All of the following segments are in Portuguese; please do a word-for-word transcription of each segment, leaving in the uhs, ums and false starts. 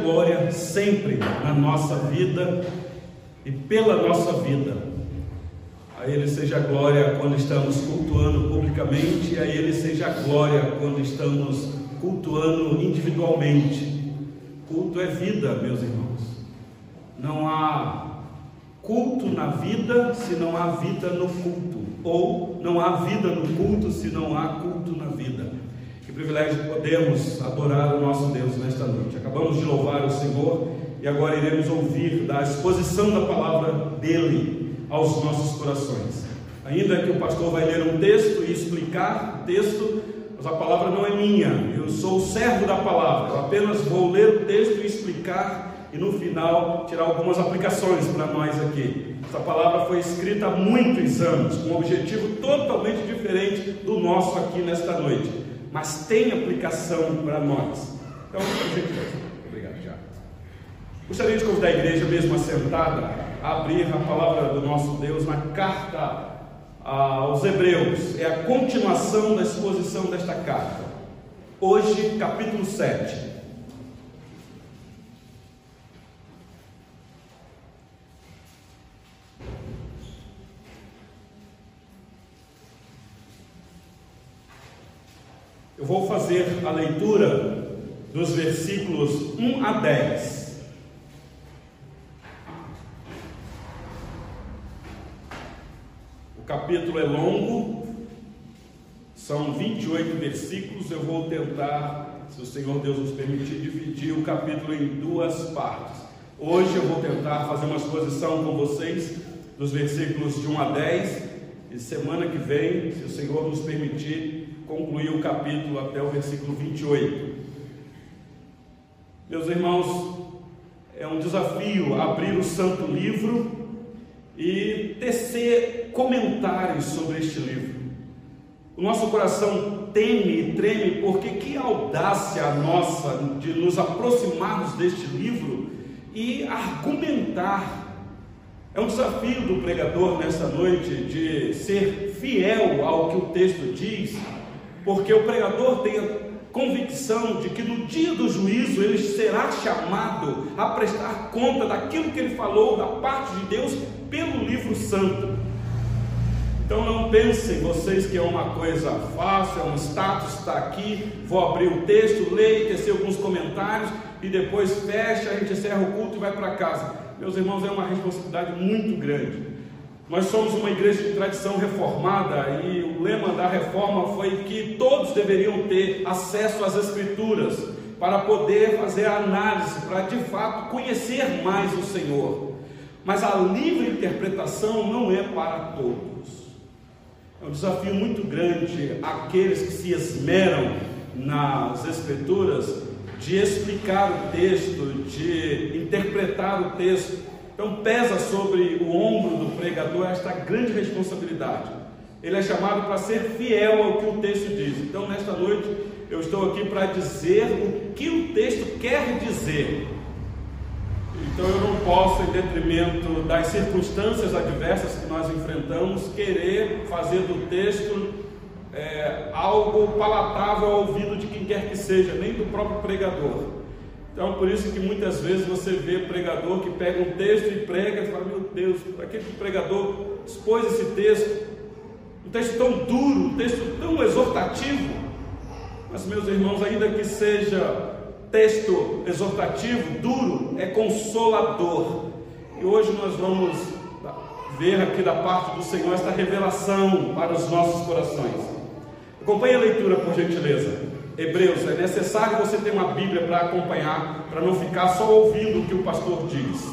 Glória sempre na nossa vida e pela nossa vida. A Ele seja a glória quando estamos cultuando publicamente, e a Ele seja a glória quando estamos cultuando individualmente. Culto é vida, meus irmãos. Não há culto na vida se não há vida no culto, ou não há vida no culto se não há culto na vida. Que privilégio podemos adorar o nosso Deus nesta noite. Acabamos de louvar o Senhor e agora iremos ouvir da exposição da palavra dEle aos nossos corações. Ainda que o pastor vai ler um texto e explicar o texto, mas a palavra não é minha, eu sou o servo da palavra, eu apenas vou ler o texto e explicar e no final tirar algumas aplicações para nós aqui. Essa palavra foi escrita há muitos anos, com um objetivo totalmente diferente do nosso aqui nesta noite, mas tem aplicação para nós. Então, obrigado, já. Gostaria de convidar a igreja, mesmo assentada, a abrir a palavra do nosso Deus na carta aos Hebreus. É a continuação da exposição desta carta. Hoje, capítulo sete. Eu vou fazer a leitura dos versículos um a dez. O capítulo é longo, são vinte e oito versículos. Eu vou tentar, se o Senhor Deus nos permitir, dividir o capítulo em duas partes. Hoje eu vou tentar fazer uma exposição com vocês dos versículos de um a dez, e semana que vem, se o Senhor nos permitir, concluir o capítulo até o versículo vinte e oito. Meus irmãos, é um desafio abrir o Santo Livro e tecer comentários sobre este livro. O nosso coração teme e treme, porque que audácia nossa de nos aproximarmos deste livro e argumentar. É um desafio do pregador nesta noite de ser fiel ao que o texto diz, porque o pregador tem a convicção de que no dia do juízo ele será chamado a prestar conta daquilo que ele falou da parte de Deus pelo livro santo. Então não pensem vocês que é uma coisa fácil, é um status, está aqui, vou abrir o texto, leio, tecer alguns comentários e depois fecha, a gente encerra o culto e vai para casa. Meus irmãos, é uma responsabilidade muito grande. Nós somos uma igreja de tradição reformada e o lema da reforma foi que todos deveriam ter acesso às escrituras para poder fazer a análise, para de fato conhecer mais o Senhor. Mas a livre interpretação não é para todos. É um desafio muito grande àqueles que se esmeram nas escrituras de explicar o texto, de interpretar o texto. Então pesa sobre o ombro do pregador esta grande responsabilidade. Ele é chamado para ser fiel ao que o texto diz. Então nesta noite eu estou aqui para dizer o que o texto quer dizer. Então eu não posso, em detrimento das circunstâncias adversas que nós enfrentamos, querer fazer do texto é, algo palatável ao ouvido de quem quer que seja, nem do próprio pregador. Então, por isso que muitas vezes você vê pregador que pega um texto e prega e fala, meu Deus, para que o pregador expôs esse texto? Um texto tão duro, um texto tão exortativo. Mas, meus irmãos, ainda que seja texto exortativo, duro, é consolador. E hoje nós vamos ver aqui da parte do Senhor esta revelação para os nossos corações. Acompanhe a leitura, por gentileza. Hebreus, é necessário você ter uma Bíblia para acompanhar, para não ficar só ouvindo o que o pastor diz.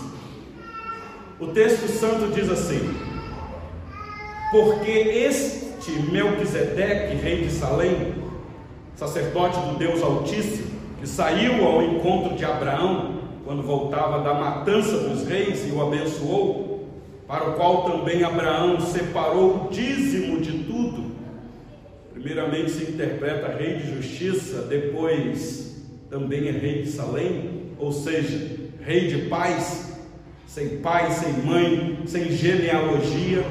O texto santo diz assim: porque este Melquisedeque, rei de Salém, sacerdote do Deus Altíssimo, que saiu ao encontro de Abraão, quando voltava da matança dos reis, e o abençoou, para o qual também Abraão separou o dízimo de tudo. Primeiramente se interpreta rei de justiça, depois também é rei de Salém, ou seja, rei de paz, sem pai, sem mãe, sem genealogia,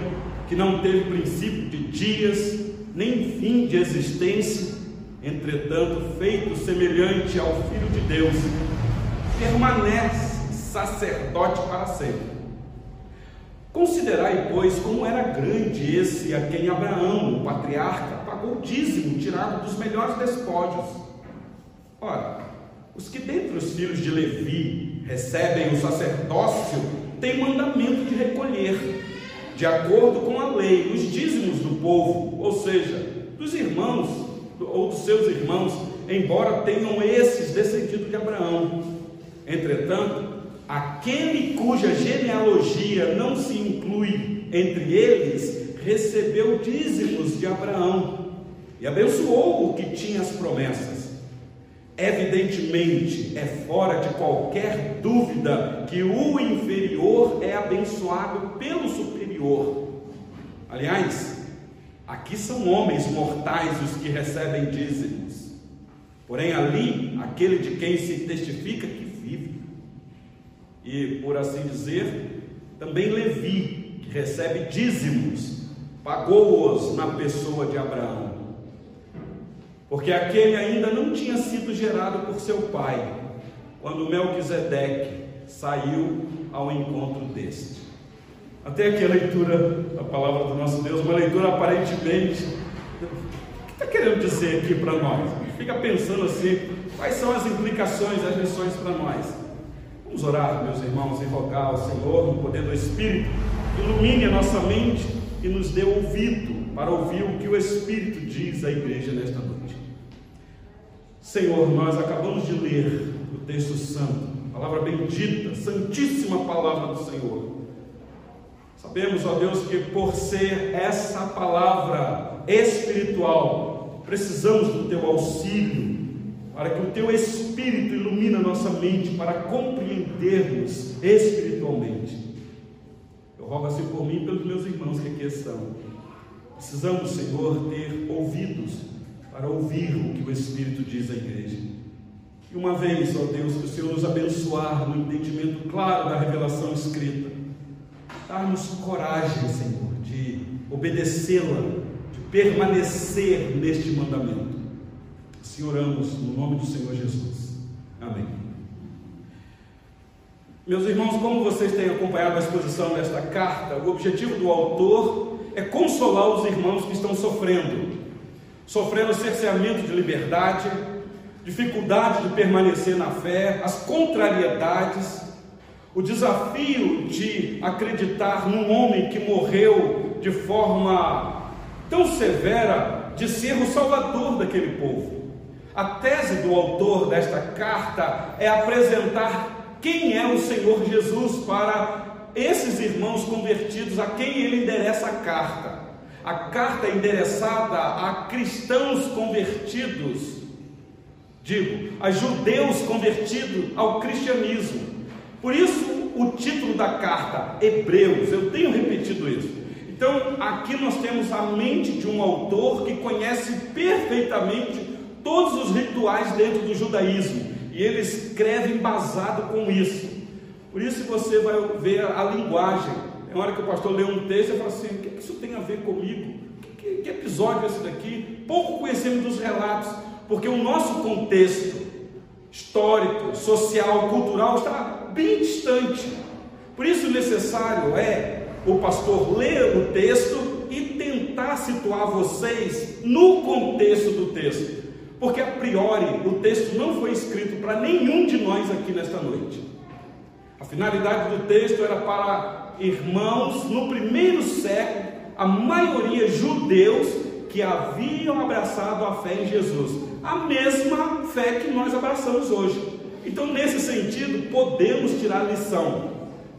que não teve princípio de dias, nem fim de existência, entretanto feito semelhante ao Filho de Deus, permanece sacerdote para sempre. Considerai, pois, como era grande esse a quem Abraão, o patriarca, pagou o dízimo tirado dos melhores despojos. Ora, os que dentre os filhos de Levi recebem o sacerdócio têm mandamento de recolher, de acordo com a lei, os dízimos do povo, ou seja, dos irmãos ou dos seus irmãos, embora tenham esses descendido de Abraão. Entretanto, aquele cuja genealogia não se inclui entre eles, recebeu dízimos de Abraão e abençoou o que tinha as promessas. Evidentemente, é fora de qualquer dúvida que o inferior é abençoado pelo superior. Aliás, aqui são homens mortais os que recebem dízimos, porém ali, aquele de quem se testifica que vive. E, por assim dizer, também Levi, que recebe dízimos, pagou-os na pessoa de Abraão, porque aquele ainda não tinha sido gerado por seu pai, quando Melquisedeque saiu ao encontro deste. Até aqui a leitura da palavra do nosso Deus, uma leitura aparentemente, o que está querendo dizer aqui para nós? Fica pensando assim, quais são as implicações, as lições para nós? Vamos orar, meus irmãos, e rogar ao Senhor, no poder do Espírito, ilumine a nossa mente e nos dê ouvido para ouvir o que o Espírito diz à igreja nesta noite. Senhor, nós acabamos de ler o texto santo, a palavra bendita, santíssima palavra do Senhor. Sabemos, ó Deus, que por ser essa palavra espiritual, precisamos do teu auxílio, para que o teu Espírito ilumine a nossa mente, para compreendermos espiritualmente. Eu rogo assim por mim e pelos meus irmãos que aqui estão. Precisamos, Senhor, ter ouvidos para ouvir o que o Espírito diz à igreja. E uma vez, ó Deus, que o Senhor nos abençoar no entendimento claro da revelação escrita, dar-nos coragem, Senhor, de obedecê-la, de permanecer neste mandamento. Assim oramos no nome do Senhor Jesus. Amém. Meus irmãos, como vocês têm acompanhado a exposição desta carta, o objetivo do autor é consolar os irmãos que estão sofrendo, sofrendo cerceamento de liberdade, dificuldade de permanecer na fé, as contrariedades, o desafio de acreditar num homem que morreu de forma tão severa de ser o salvador daquele povo. A tese do autor desta carta é apresentar quem é o Senhor Jesus para esses irmãos convertidos, a quem ele endereça a carta. A carta é endereçada a cristãos convertidos, digo, a judeus convertidos ao cristianismo. Por isso o título da carta, Hebreus, eu tenho repetido isso. Então aqui nós temos a mente de um autor que conhece perfeitamente todos os rituais dentro do judaísmo, e ele escreve embasado com isso. Por isso você vai ver a linguagem. É hora que o pastor lê um texto e fala assim, o que isso tem a ver comigo? Que, que episódio é esse daqui? Pouco conhecemos dos relatos, porque o nosso contexto histórico, social, cultural está bem distante. Por isso necessário é o pastor ler o texto e tentar situar vocês no contexto do texto, porque a priori o texto não foi escrito para nenhum de nós aqui nesta noite. A finalidade do texto era para irmãos no primeiro século, a maioria judeus que haviam abraçado a fé em Jesus, a mesma fé que nós abraçamos hoje. Então nesse sentido podemos tirar lição,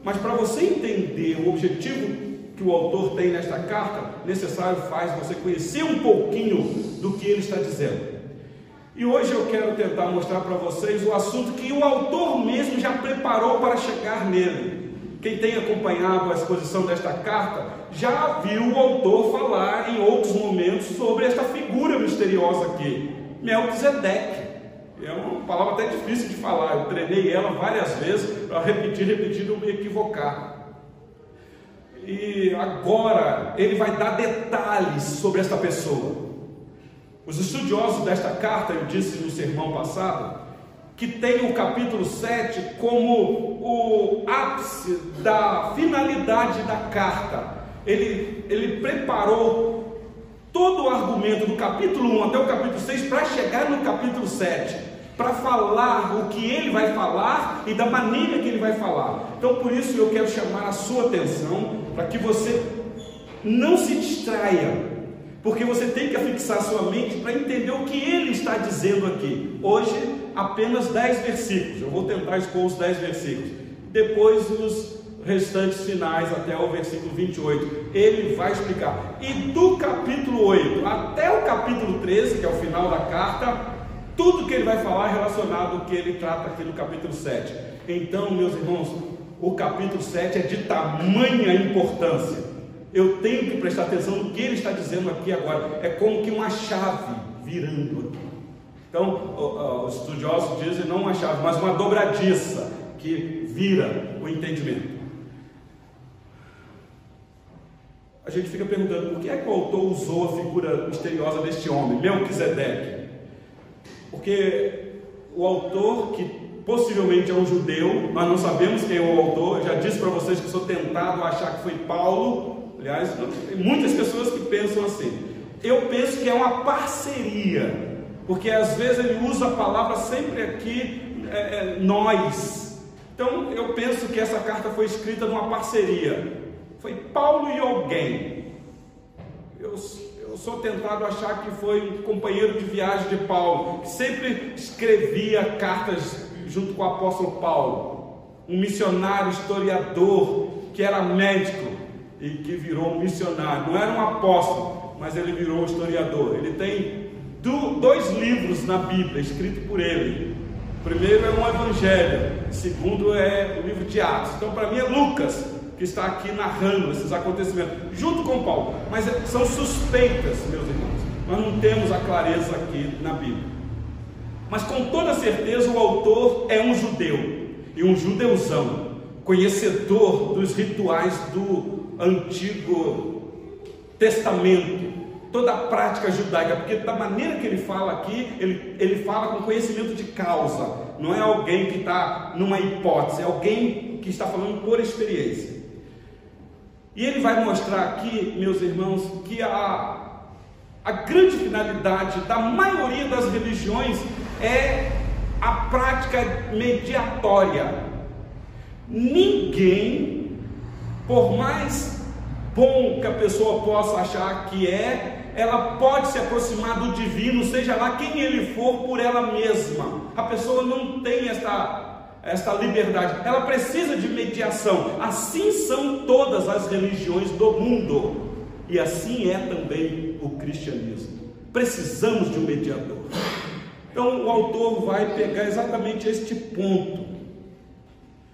mas para você entender o objetivo que o autor tem nesta carta, necessário faz você conhecer um pouquinho do que ele está dizendo. E hoje eu quero tentar mostrar para vocês o assunto que o autor mesmo já preparou para chegar nele. Quem tem acompanhado a exposição desta carta, já viu o autor falar em outros momentos sobre esta figura misteriosa aqui, Melquisedeque. É uma palavra até difícil de falar, eu treinei ela várias vezes para repetir, repetir e não me equivocar. E agora ele vai dar detalhes sobre esta pessoa. Os estudiosos desta carta, eu disse no sermão passado, que tem o capítulo sete como o ápice da finalidade da carta. Ele, ele preparou todo o argumento do capítulo um até o capítulo seis para chegar no capítulo sete, para falar o que ele vai falar e da maneira que ele vai falar. Então, por isso eu quero chamar a sua atenção, para que você não se distraia, porque você tem que afixar sua mente para entender o que ele está dizendo aqui. Hoje, apenas dez versículos. Eu vou tentar expor os dez versículos. Depois, os restantes finais, até o versículo vinte e oito. Ele vai explicar. E do capítulo oito até o capítulo treze, que é o final da carta, tudo que ele vai falar é relacionado ao que ele trata aqui no capítulo sete. Então, meus irmãos, o capítulo sete é de tamanha importância. Eu tenho que prestar atenção no que ele está dizendo aqui agora. É como que uma chave virando aqui. Então, os estudiosos dizem não uma chave, mas uma dobradiça que vira o entendimento. A gente fica perguntando, por que é que o autor usou a figura misteriosa deste homem, Melquisedeque? Porque o autor, que possivelmente é um judeu, mas não sabemos quem é o autor. Eu já disse para vocês que sou tentado a achar que foi Paulo. Aliás, tem muitas pessoas que pensam assim. Eu penso que é uma parceria, porque às vezes ele usa a palavra sempre aqui, é, é, nós. Então eu penso que essa carta foi escrita numa parceria. Foi Paulo e alguém. Eu, eu sou tentado a achar que foi um companheiro de viagem de Paulo, que sempre escrevia cartas junto com o apóstolo Paulo, um missionário, historiador, que era médico e que virou um missionário. Não era um apóstolo, mas ele virou um historiador. Ele tem dois livros na Bíblia, escritos por ele. O primeiro é um evangelho, o segundo é o livro de Atos. Então, para mim, é Lucas, que está aqui narrando esses acontecimentos, junto com Paulo. Mas são suspeitas, meus irmãos. Nós não temos a clareza aqui na Bíblia. Mas, com toda certeza, o autor é um judeu, e um judeuzão, conhecedor dos rituais do Antigo Testamento, toda a prática judaica, porque da maneira que ele fala aqui, ele, ele fala com conhecimento de causa, não é alguém que está numa hipótese, é alguém que está falando por experiência. E ele vai mostrar aqui, meus irmãos, que a, a grande finalidade da maioria das religiões é a prática mediatória. Ninguém, por mais bom que a pessoa possa achar que é, ela pode se aproximar do divino, seja lá quem ele for, por ela mesma. A pessoa não tem essa, essa liberdade, ela precisa de mediação. Assim são todas as religiões do mundo, e assim é também o cristianismo. Precisamos de um mediador. Então o autor vai pegar exatamente este ponto,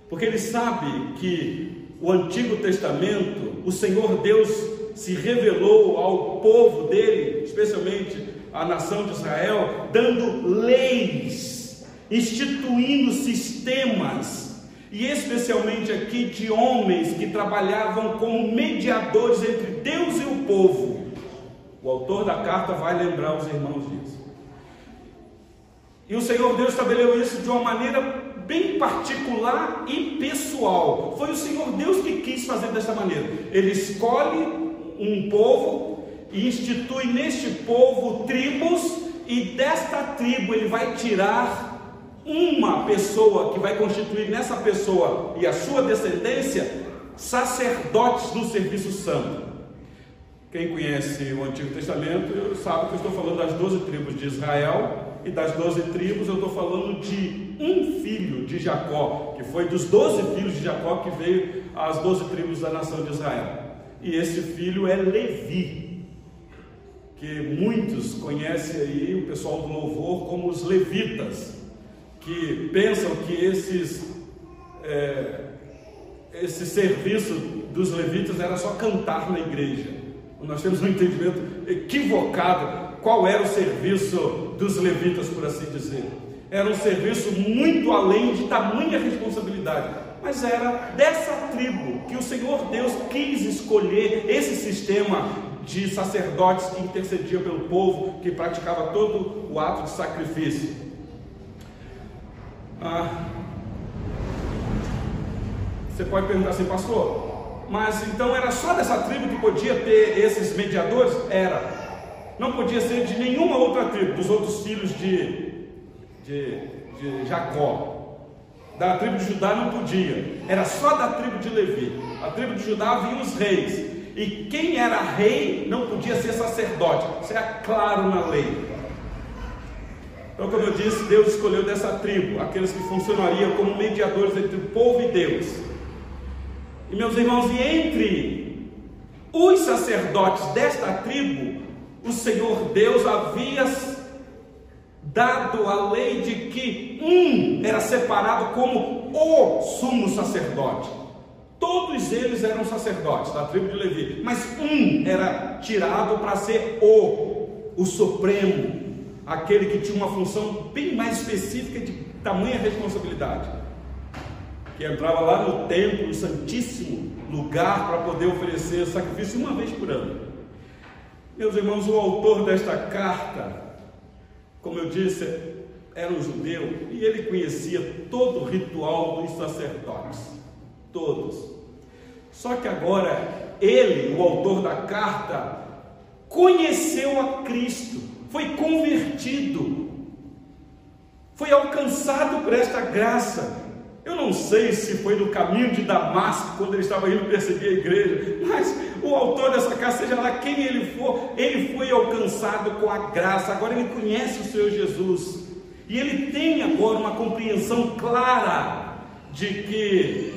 porque ele sabe que o Antigo Testamento, o Senhor Deus se revelou ao povo dele, especialmente à nação de Israel, dando leis, instituindo sistemas, e especialmente aqui de homens que trabalhavam como mediadores entre Deus e o povo. O autor da carta vai lembrar os irmãos disso. E o Senhor Deus estabeleceu isso de uma maneira bem particular e pessoal. Foi o Senhor Deus que quis fazer desta maneira. Ele escolhe um povo e institui neste povo tribos, e desta tribo ele vai tirar uma pessoa que vai constituir nessa pessoa e a sua descendência sacerdotes do serviço santo. Quem conhece o Antigo Testamento sabe que eu estou falando das doze tribos de Israel, e das doze tribos eu estou falando de um filho de Jacó, que foi dos doze filhos de Jacó que veio as doze tribos da nação de Israel. E esse filho é Levi, que muitos conhecem aí, o pessoal do louvor, como os levitas, que pensam que esses, é, esse serviço dos levitas era só cantar na igreja. Nós temos um entendimento equivocado. Qual era o serviço dos levitas, por assim dizer? Era um serviço muito além de tamanha responsabilidade, mas era dessa tribo que o Senhor Deus quis escolher esse sistema de sacerdotes que intercedia pelo povo, que praticava todo o ato de sacrifício. Ah, você pode perguntar assim, pastor, mas então era só dessa tribo que podia ter esses mediadores? Era. Não podia ser de nenhuma outra tribo, dos outros filhos de, de, de Jacó. Da tribo de Judá não podia, era só da tribo de Levi. A tribo de Judá vinha os reis, e quem era rei não podia ser sacerdote. Isso é claro na lei. Então, como eu disse, Deus escolheu dessa tribo aqueles que funcionariam como mediadores entre o povo e Deus. E, meus irmãos, e entre os sacerdotes desta tribo, o Senhor Deus havia dado a lei de que um era separado como o sumo sacerdote. Todos eles eram sacerdotes da tribo de Levi, mas um era tirado para ser o, o supremo, aquele que tinha uma função bem mais específica de tamanha responsabilidade, que entrava lá no templo, no santíssimo lugar, para poder oferecer sacrifício uma vez por ano. Meus irmãos, o autor desta carta, como eu disse, era um judeu, e ele conhecia todo o ritual dos sacerdotes, todos. Só que agora ele, o autor da carta, conheceu a Cristo, foi convertido, foi alcançado por esta graça. Eu não sei se foi no caminho de Damasco, quando ele estava indo perseguir a igreja, mas o autor dessa carta, seja lá quem ele for, ele foi alcançado com a graça. Agora ele conhece o Senhor Jesus, e ele tem agora uma compreensão clara de que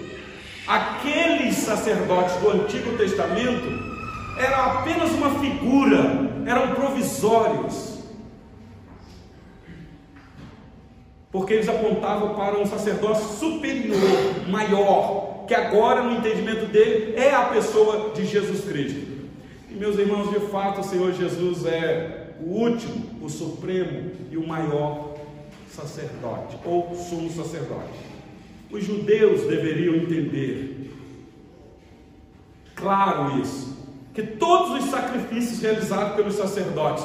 aqueles sacerdotes do Antigo Testamento eram apenas uma figura, eram provisórios, porque eles apontavam para um sacerdócio superior, maior, que agora no entendimento dele é a pessoa de Jesus Cristo. E, meus irmãos, de fato o Senhor Jesus é o último, o supremo e o maior sacerdote, ou sumo sacerdote. Os judeus deveriam entender, claro isso, que todos os sacrifícios realizados pelos sacerdotes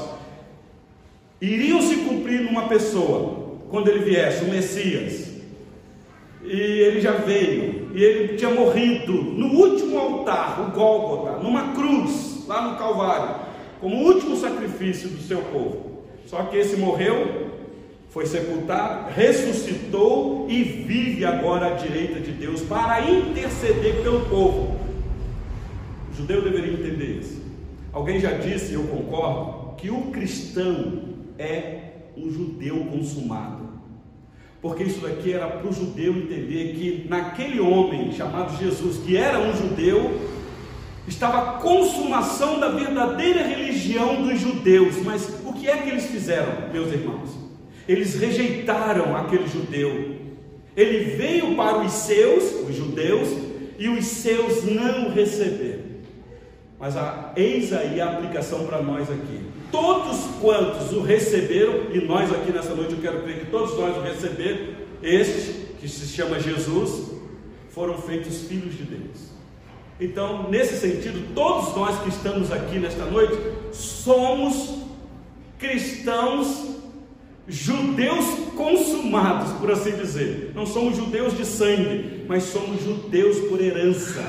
iriam se cumprir numa pessoa, quando ele viesse, o Messias. E ele já veio, e ele tinha morrido no último altar, o Gólgota, numa cruz, lá no Calvário, como o último sacrifício do seu povo. Só que esse morreu, foi sepultado, ressuscitou e vive agora à direita de Deus para interceder pelo povo. O judeu deveria entender isso. Alguém já disse, eu concordo, que o cristão é um judeu consumado, porque isso daqui era para o judeu entender que naquele homem chamado Jesus, que era um judeu, estava a consumação da verdadeira religião dos judeus. Mas o que é que eles fizeram, meus irmãos? Eles rejeitaram aquele judeu. Ele veio para os seus, os judeus, e os seus não o receberam. Mas a, eis aí a aplicação para nós aqui. Todos quantos o receberam, e nós aqui nessa noite, eu quero crer que todos nós o receberam, este, que se chama Jesus, foram feitos filhos de Deus. Então, nesse sentido, todos nós que estamos aqui nesta noite, somos cristãos, judeus consumados, por assim dizer. Não somos judeus de sangue, mas somos judeus por herança,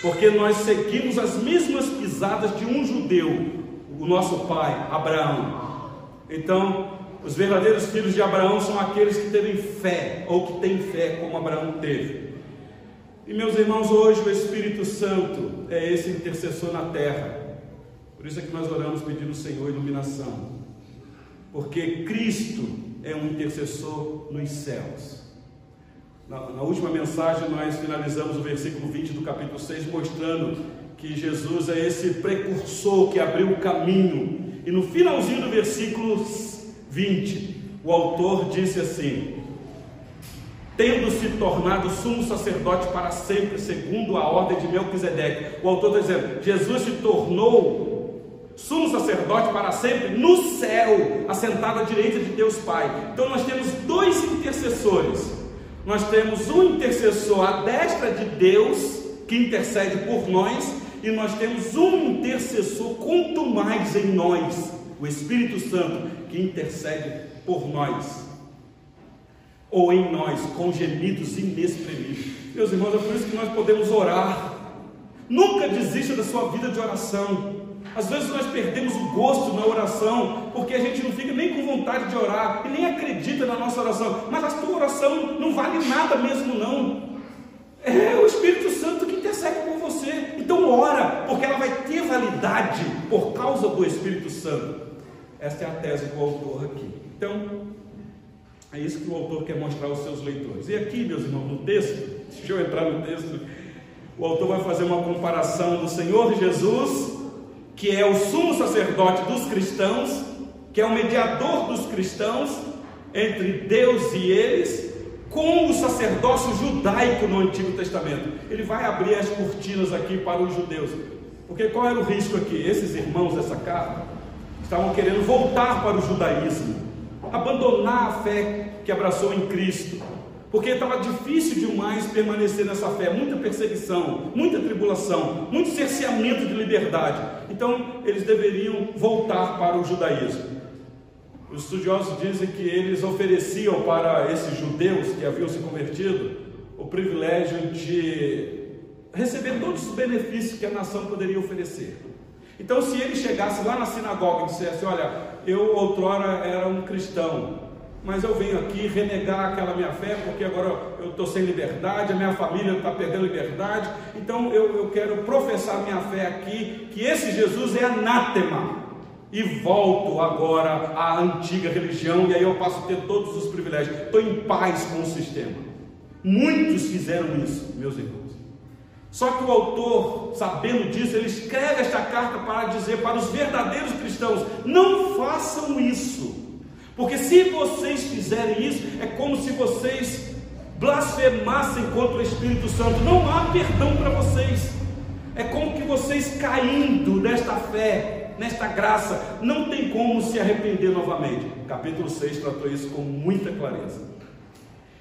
porque nós seguimos as mesmas pisadas de um judeu, o nosso pai, Abraão. Então, os verdadeiros filhos de Abraão são aqueles que têm fé, ou que têm fé como Abraão teve. E, meus irmãos, hoje o Espírito Santo é esse intercessor na terra. Por isso é que nós oramos pedindo ao Senhor iluminação, porque Cristo é um intercessor nos céus. Na, na última mensagem nós finalizamos o versículo vinte do capítulo seis, mostrando que Jesus é esse precursor que abriu o caminho. E no finalzinho do versículo vinte, o autor disse assim: tendo-se tornado sumo sacerdote para sempre, segundo a ordem de Melquisedeque. O autor está dizendo, Jesus se tornou sumo sacerdote para sempre no céu, assentado à direita de Deus Pai. Então nós temos dois intercessores. Nós temos um intercessor à destra de Deus, que intercede por nós, e nós temos um intercessor, quanto mais em nós, o Espírito Santo, que intercede por nós. ou em nós, com gemidos inexprimíveis. Meus irmãos, é por isso que nós podemos orar. Nunca desista da sua vida de oração. Às vezes nós perdemos o gosto na oração, porque a gente não fica nem com vontade de orar, e nem acredita na nossa oração. Mas a sua oração não vale nada mesmo não. É o Espírito Santo que intercede por você. Então ora, porque ela vai ter validade por causa do Espírito Santo. Esta é a tese do autor aqui. Então, é isso que o autor quer mostrar aos seus leitores. E aqui, meus irmãos, no texto, deixa eu entrar no texto, o autor vai fazer uma comparação do Senhor Jesus, que é o sumo sacerdote dos cristãos, que é o mediador dos cristãos, entre Deus e eles, com o sacerdócio judaico no Antigo Testamento. Ele vai abrir as cortinas aqui para os judeus, porque qual era o risco aqui? Esses irmãos dessa carta estavam querendo voltar para o judaísmo, abandonar a fé que abraçou em Cristo, porque estava difícil demais permanecer nessa fé, muita perseguição, muita tribulação, muito cerceamento de liberdade. Então eles deveriam voltar para o judaísmo. Os estudiosos dizem que eles ofereciam para esses judeus que haviam se convertido o privilégio de receber todos os benefícios que a nação poderia oferecer. Então se ele chegasse lá na sinagoga e dissesse: olha, eu outrora era um cristão, mas eu venho aqui renegar aquela minha fé, porque agora eu estou sem liberdade, a minha família está perdendo liberdade, então eu, eu quero professar minha fé aqui, que esse Jesus é anátema, e volto agora à antiga religião, e aí eu passo a ter todos os privilégios, estou em paz com o sistema. Muitos fizeram isso, meus irmãos. Só que o autor, sabendo disso, ele escreve esta carta para dizer para os verdadeiros cristãos: não façam isso. Porque se vocês fizerem isso, é como se vocês blasfemassem contra o Espírito Santo. Não há perdão para vocês. É como que vocês, caindo nesta fé, nesta graça, não tem como se arrepender novamente. Capítulo seis tratou isso com muita clareza.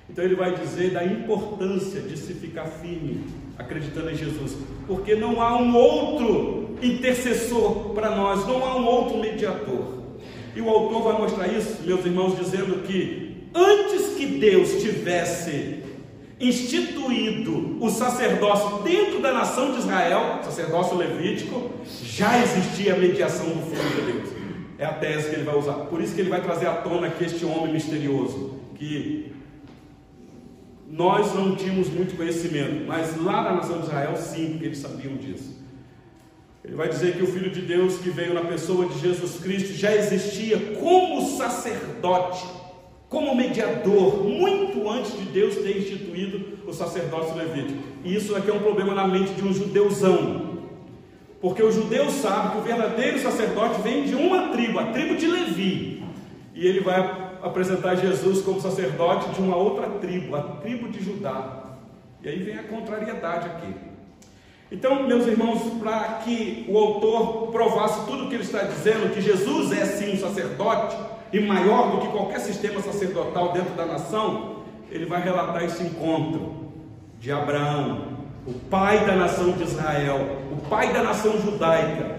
Então ele vai dizer da importância de se ficar firme, acreditando em Jesus, porque não há um outro intercessor para nós, não há um outro mediador. E o autor vai mostrar isso, meus irmãos, dizendo que antes que Deus tivesse instituído o sacerdócio dentro da nação de Israel, sacerdócio levítico, já existia a mediação do Filho de Deus. É a tese que ele vai usar. Por isso que ele vai trazer à tona aqui este homem misterioso, que nós não tínhamos muito conhecimento, mas lá na nação de Israel sim, porque eles sabiam disso. Ele vai dizer que o Filho de Deus que veio na pessoa de Jesus Cristo já existia como sacerdote, como mediador, muito antes de Deus ter instituído o sacerdócio levítico. E isso aqui é um problema na mente de um judeuzão, porque o judeu sabe que o verdadeiro sacerdote vem de uma tribo, a tribo de Levi, e ele vai apresentar Jesus como sacerdote de uma outra tribo, a tribo de Judá, e aí vem a contrariedade aqui. Então, meus irmãos, para que o autor provasse tudo o que ele está dizendo, que Jesus é sim um sacerdote, e maior do que qualquer sistema sacerdotal dentro da nação, ele vai relatar esse encontro de Abraão, o pai da nação de Israel, o pai da nação judaica,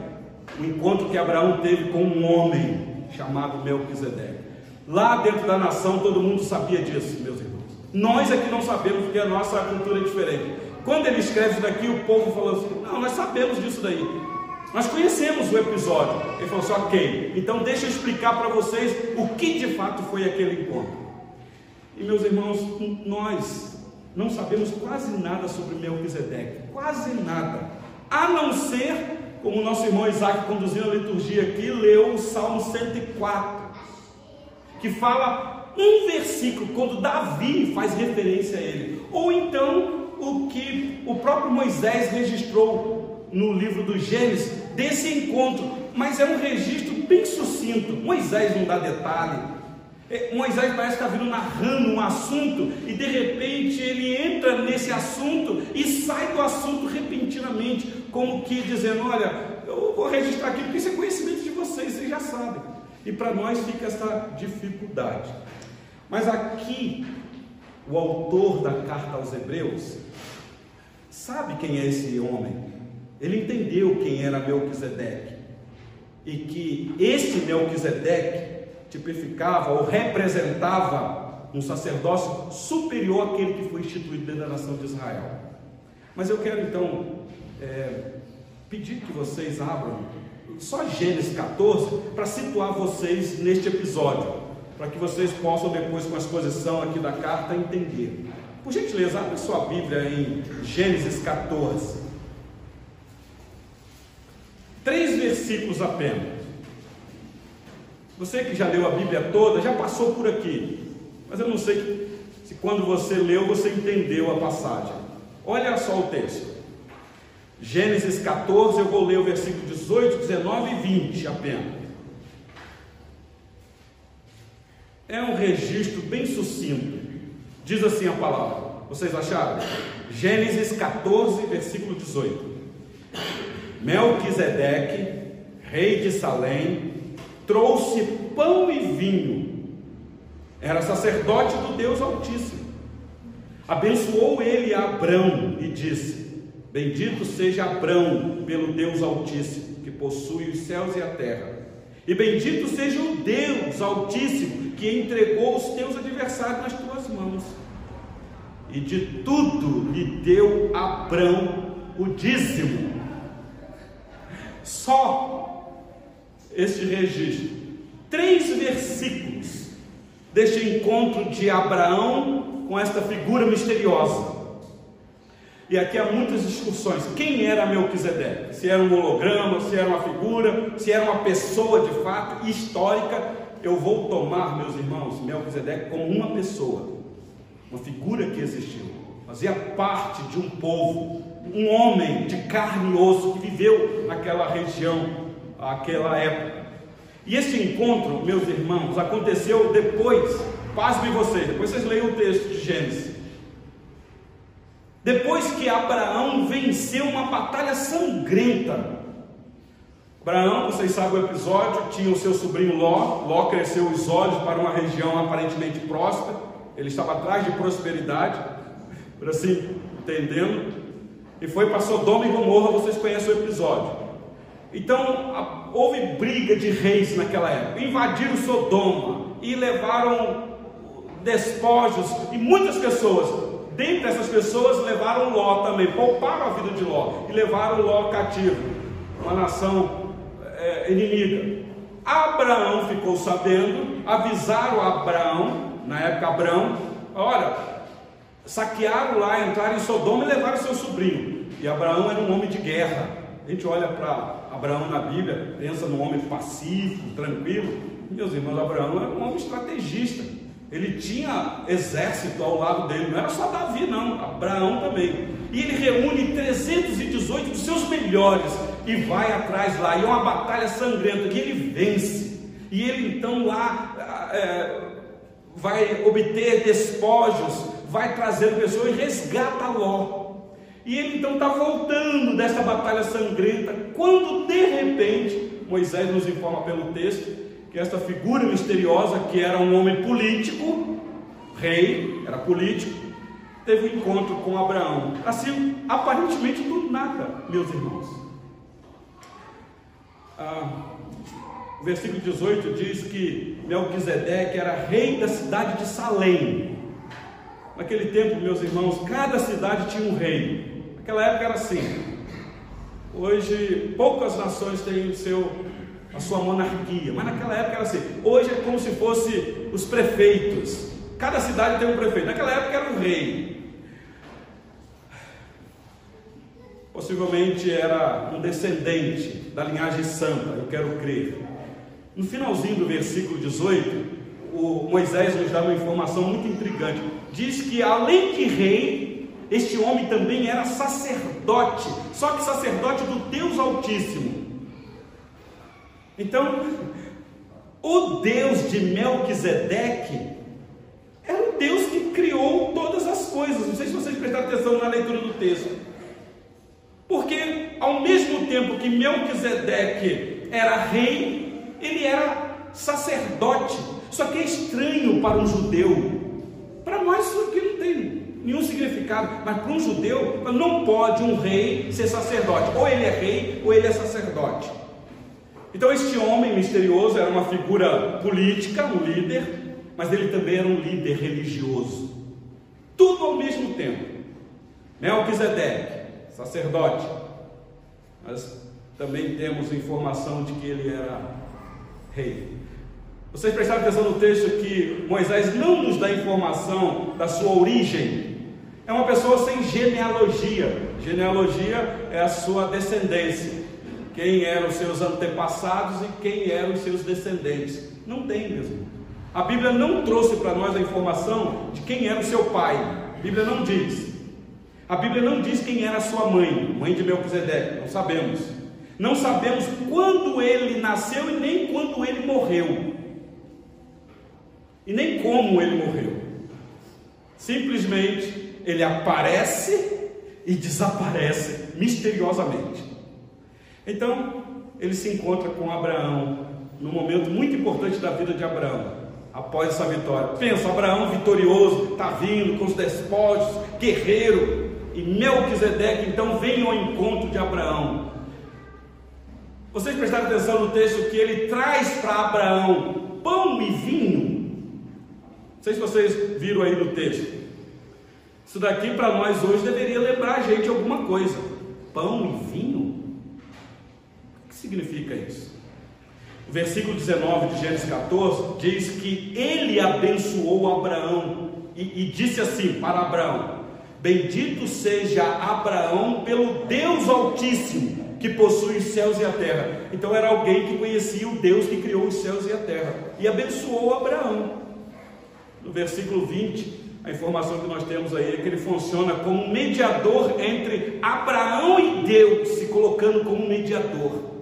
o encontro que Abraão teve com um homem chamado Melquisedeque. Lá dentro da nação todo mundo sabia disso, meus irmãos. Nós aqui não sabemos, porque a nossa cultura é diferente. Quando ele escreve isso daqui, o povo falou assim: não, nós sabemos disso daí, nós conhecemos o episódio. Ele falou assim: ok, então deixa eu explicar para vocês o que de fato foi aquele encontro. E meus irmãos, nós não sabemos quase nada sobre Melquisedeque, quase nada, a não ser, como o nosso irmão Isaac conduziu a liturgia aqui, leu o Salmo cento e quatro, que fala um versículo, quando Davi faz referência a ele, ou então o que o próprio Moisés registrou no livro do Gênesis, desse encontro, mas é um registro bem sucinto. Moisés não dá detalhe. Moisés parece que está vindo narrando um assunto, e de repente ele entra nesse assunto e sai do assunto repentinamente, como que dizendo: olha, eu vou registrar aqui porque isso é conhecimento de vocês, vocês já sabem. E para nós fica essa dificuldade. Mas aqui o autor da carta aos Hebreus sabe quem é esse homem. Ele entendeu quem era Melquisedeque, e que esse Melquisedeque tipificava ou representava um sacerdócio superior àquele que foi instituído dentro da nação de Israel. Mas eu quero então é, pedir que vocês abram só Gênesis quatorze para situar vocês neste episódio, para que vocês possam depois, com a exposição aqui da carta, entender. Por gentileza, abre sua Bíblia em Gênesis quatorze. Três versículos apenas. Você que já leu a Bíblia toda, já passou por aqui, mas eu não sei se quando você leu, você entendeu a passagem. Olha só o texto. Gênesis quatorze, eu vou ler o versículo dezoito, dezenove e vinte apenas. É um registro bem sucinto. Diz assim a palavra. Vocês acharam? Gênesis quatorze, versículo dezoito. Melquisedeque, rei de Salém, trouxe pão e vinho. Era sacerdote do Deus Altíssimo. Abençoou ele a Abrão e disse: bendito seja Abrão pelo Deus Altíssimo, que possui os céus e a terra. E bendito seja o Deus Altíssimo, que entregou os teus adversários nas tuas mãos. E de tudo lhe deu Abrão o dízimo. Só este registro, três versículos deste encontro de Abraão com esta figura misteriosa. E aqui há muitas discussões. Quem era Melquisedeque? Se era um holograma, se era uma figura, se era uma pessoa de fato histórica. Eu vou tomar, meus irmãos, Melquisedeque como uma pessoa, uma figura que existiu, fazia parte de um povo, um homem de carne e osso que viveu naquela região, naquela época. E esse encontro, meus irmãos, aconteceu depois. Pasmem vocês, depois vocês leiam o texto de Gênesis. Depois que Abraão venceu uma batalha sangrenta. Abraão, vocês sabem o episódio, tinha o seu sobrinho Ló. Ló cresceu os olhos para uma região aparentemente próspera. Ele estava atrás de prosperidade, por assim entendendo, e foi para Sodoma e Gomorra. Vocês conhecem o episódio. Então houve briga de reis naquela época. Invadiram Sodoma e levaram despojos e muitas pessoas. Dentre essas pessoas levaram Ló também, pouparam a vida de Ló e levaram Ló cativo, uma nação é, inimiga. Abraão ficou sabendo, avisaram Abraão, na época Abraão, olha, saquearam lá, entraram em Sodoma e levaram seu sobrinho. E Abraão era um homem de guerra. A gente olha para Abraão na Bíblia, pensa num homem pacífico, tranquilo. Meus irmãos, Abraão era um homem estrategista. Ele tinha exército ao lado dele, não era só Davi não, Abraão também. E ele reúne trezentos e dezoito dos seus melhores e vai atrás lá, e é uma batalha sangrenta, que ele vence. E ele então lá é, vai obter despojos, vai trazer pessoas e resgata Ló. E ele então está voltando dessa batalha sangrenta, quando de repente, Moisés nos informa pelo texto, que esta figura misteriosa, que era um homem político, rei, era político, teve um encontro com Abraão, assim, aparentemente do nada, meus irmãos. Ah, o versículo dezoito diz que Melquisedeque era rei da cidade de Salém. Naquele tempo, meus irmãos, cada cidade tinha um rei. Naquela época era assim. Hoje, poucas nações têm o seu... a sua monarquia, mas naquela época era assim. Hoje é como se fosse os prefeitos, cada cidade tem um prefeito. Naquela época era um rei, possivelmente era um descendente da linhagem santa, eu quero crer. No finalzinho do versículo dezoito, o Moisés nos dá uma informação muito intrigante. Diz que além de rei, este homem também era sacerdote, só que sacerdote do Deus Altíssimo. Então, o Deus de Melquisedeque era o Deus que criou todas as coisas. Não sei se vocês prestaram atenção na leitura do texto, porque ao mesmo tempo que Melquisedeque era rei, ele era sacerdote. Só que é estranho para um judeu. Para nós isso aqui não tem nenhum significado, mas para um judeu não pode um rei ser sacerdote. Ou ele é rei ou ele é sacerdote. Então este homem misterioso era uma figura política, um líder, mas ele também era um líder religioso. Tudo ao mesmo tempo. Melquisedeque, sacerdote. Mas também temos informação de que ele era rei. Vocês prestaram atenção no texto que Moisés não nos dá informação da sua origem. É uma pessoa sem genealogia. Genealogia é a sua descendência. Quem eram os seus antepassados e quem eram os seus descendentes. Não tem mesmo. A Bíblia não trouxe para nós a informação de quem era o seu pai. A Bíblia não diz. A Bíblia não diz quem era a sua mãe, mãe de Melquisedeque. Não sabemos. Não sabemos quando ele nasceu e nem quando ele morreu. E nem como ele morreu. Simplesmente ele aparece e desaparece misteriosamente. Então ele se encontra com Abraão num momento muito importante da vida de Abraão, após essa vitória. Pensa, Abraão vitorioso, está vindo com os despojos, guerreiro, e Melquisedeque então vem ao encontro de Abraão. Vocês prestaram atenção no texto que ele traz para Abraão pão e vinho. Não sei se vocês viram aí no texto. Isso daqui para nós hoje deveria lembrar a gente alguma coisa. Pão e vinho? O que significa isso? O versículo dezenove de Gênesis catorze diz que ele abençoou Abraão e, e disse assim para Abraão: bendito seja Abraão pelo Deus Altíssimo, que possui os céus e a terra. Então era alguém que conhecia o Deus que criou os céus e a terra, e abençoou Abraão. No versículo vinte, a informação que nós temos aí é que ele funciona como mediador entre Abraão e Deus, se colocando como mediador.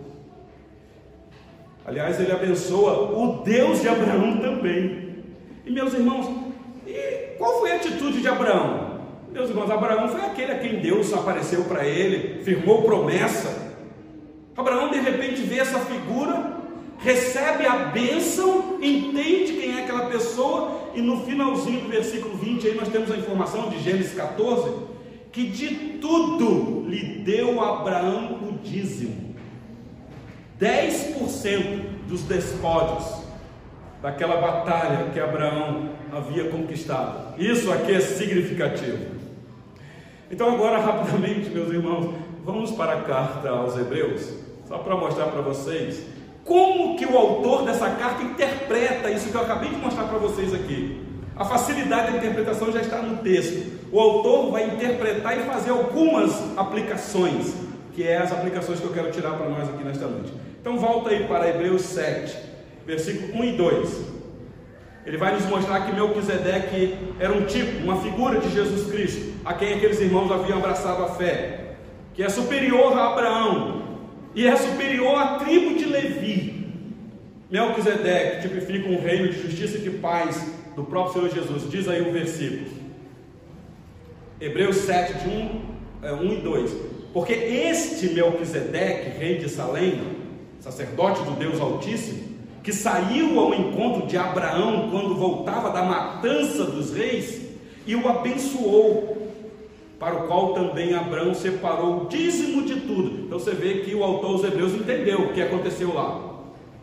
Aliás, ele abençoa o Deus de Abraão também. E meus irmãos, e qual foi a atitude de Abraão? Meus irmãos, Abraão foi aquele a quem Deus apareceu para ele, firmou promessa. Abraão de repente vê essa figura, recebe a bênção, entende quem é aquela pessoa, e no finalzinho do versículo vinte, aí nós temos a informação de Gênesis catorze, que de tudo lhe deu a Abraão o dízimo, dez por cento dos despojos daquela batalha que Abraão havia conquistado. Isso aqui é significativo. Então agora rapidamente, meus irmãos, vamos para a carta aos Hebreus, só para mostrar para vocês como que o autor dessa carta interpreta isso que eu acabei de mostrar para vocês aqui. A facilidade da interpretação já está no texto. O autor vai interpretar e fazer algumas aplicações, que é as aplicações que eu quero tirar para nós aqui nesta noite. Então volta aí para Hebreus sete, versículo um e dois. Ele vai nos mostrar que Melquisedeque era um tipo, uma figura de Jesus Cristo, a quem aqueles irmãos haviam abraçado a fé, que é superior a Abraão e é superior à tribo de Levi. Melquisedeque tipifica um reino de justiça e de paz do próprio Senhor Jesus. Diz aí um versículo, Hebreus sete, de um, um e dois: porque este Melquisedeque, rei de Salém, sacerdote do Deus Altíssimo, que saiu ao encontro de Abraão quando voltava da matança dos reis, e o abençoou, para o qual também Abraão separou o dízimo de tudo. Então você vê que o autor dos Hebreus entendeu o que aconteceu lá.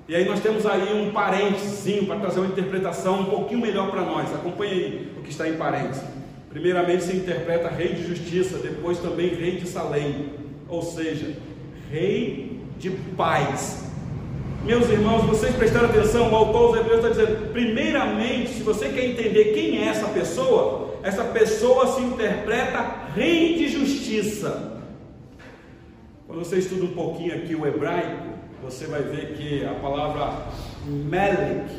E aí nós temos aí um parênteses para trazer uma interpretação um pouquinho melhor para nós. Acompanhe aí o que está em parênteses. Primeiramente se interpreta rei de justiça, depois também rei de Salém, ou seja, rei de paz. Meus irmãos, vocês prestaram atenção, o autor dos Hebreus está dizendo, primeiramente, se você quer entender quem é essa pessoa, essa pessoa se interpreta rei de justiça. Quando você estuda um pouquinho aqui o hebraico, você vai ver que a palavra Melech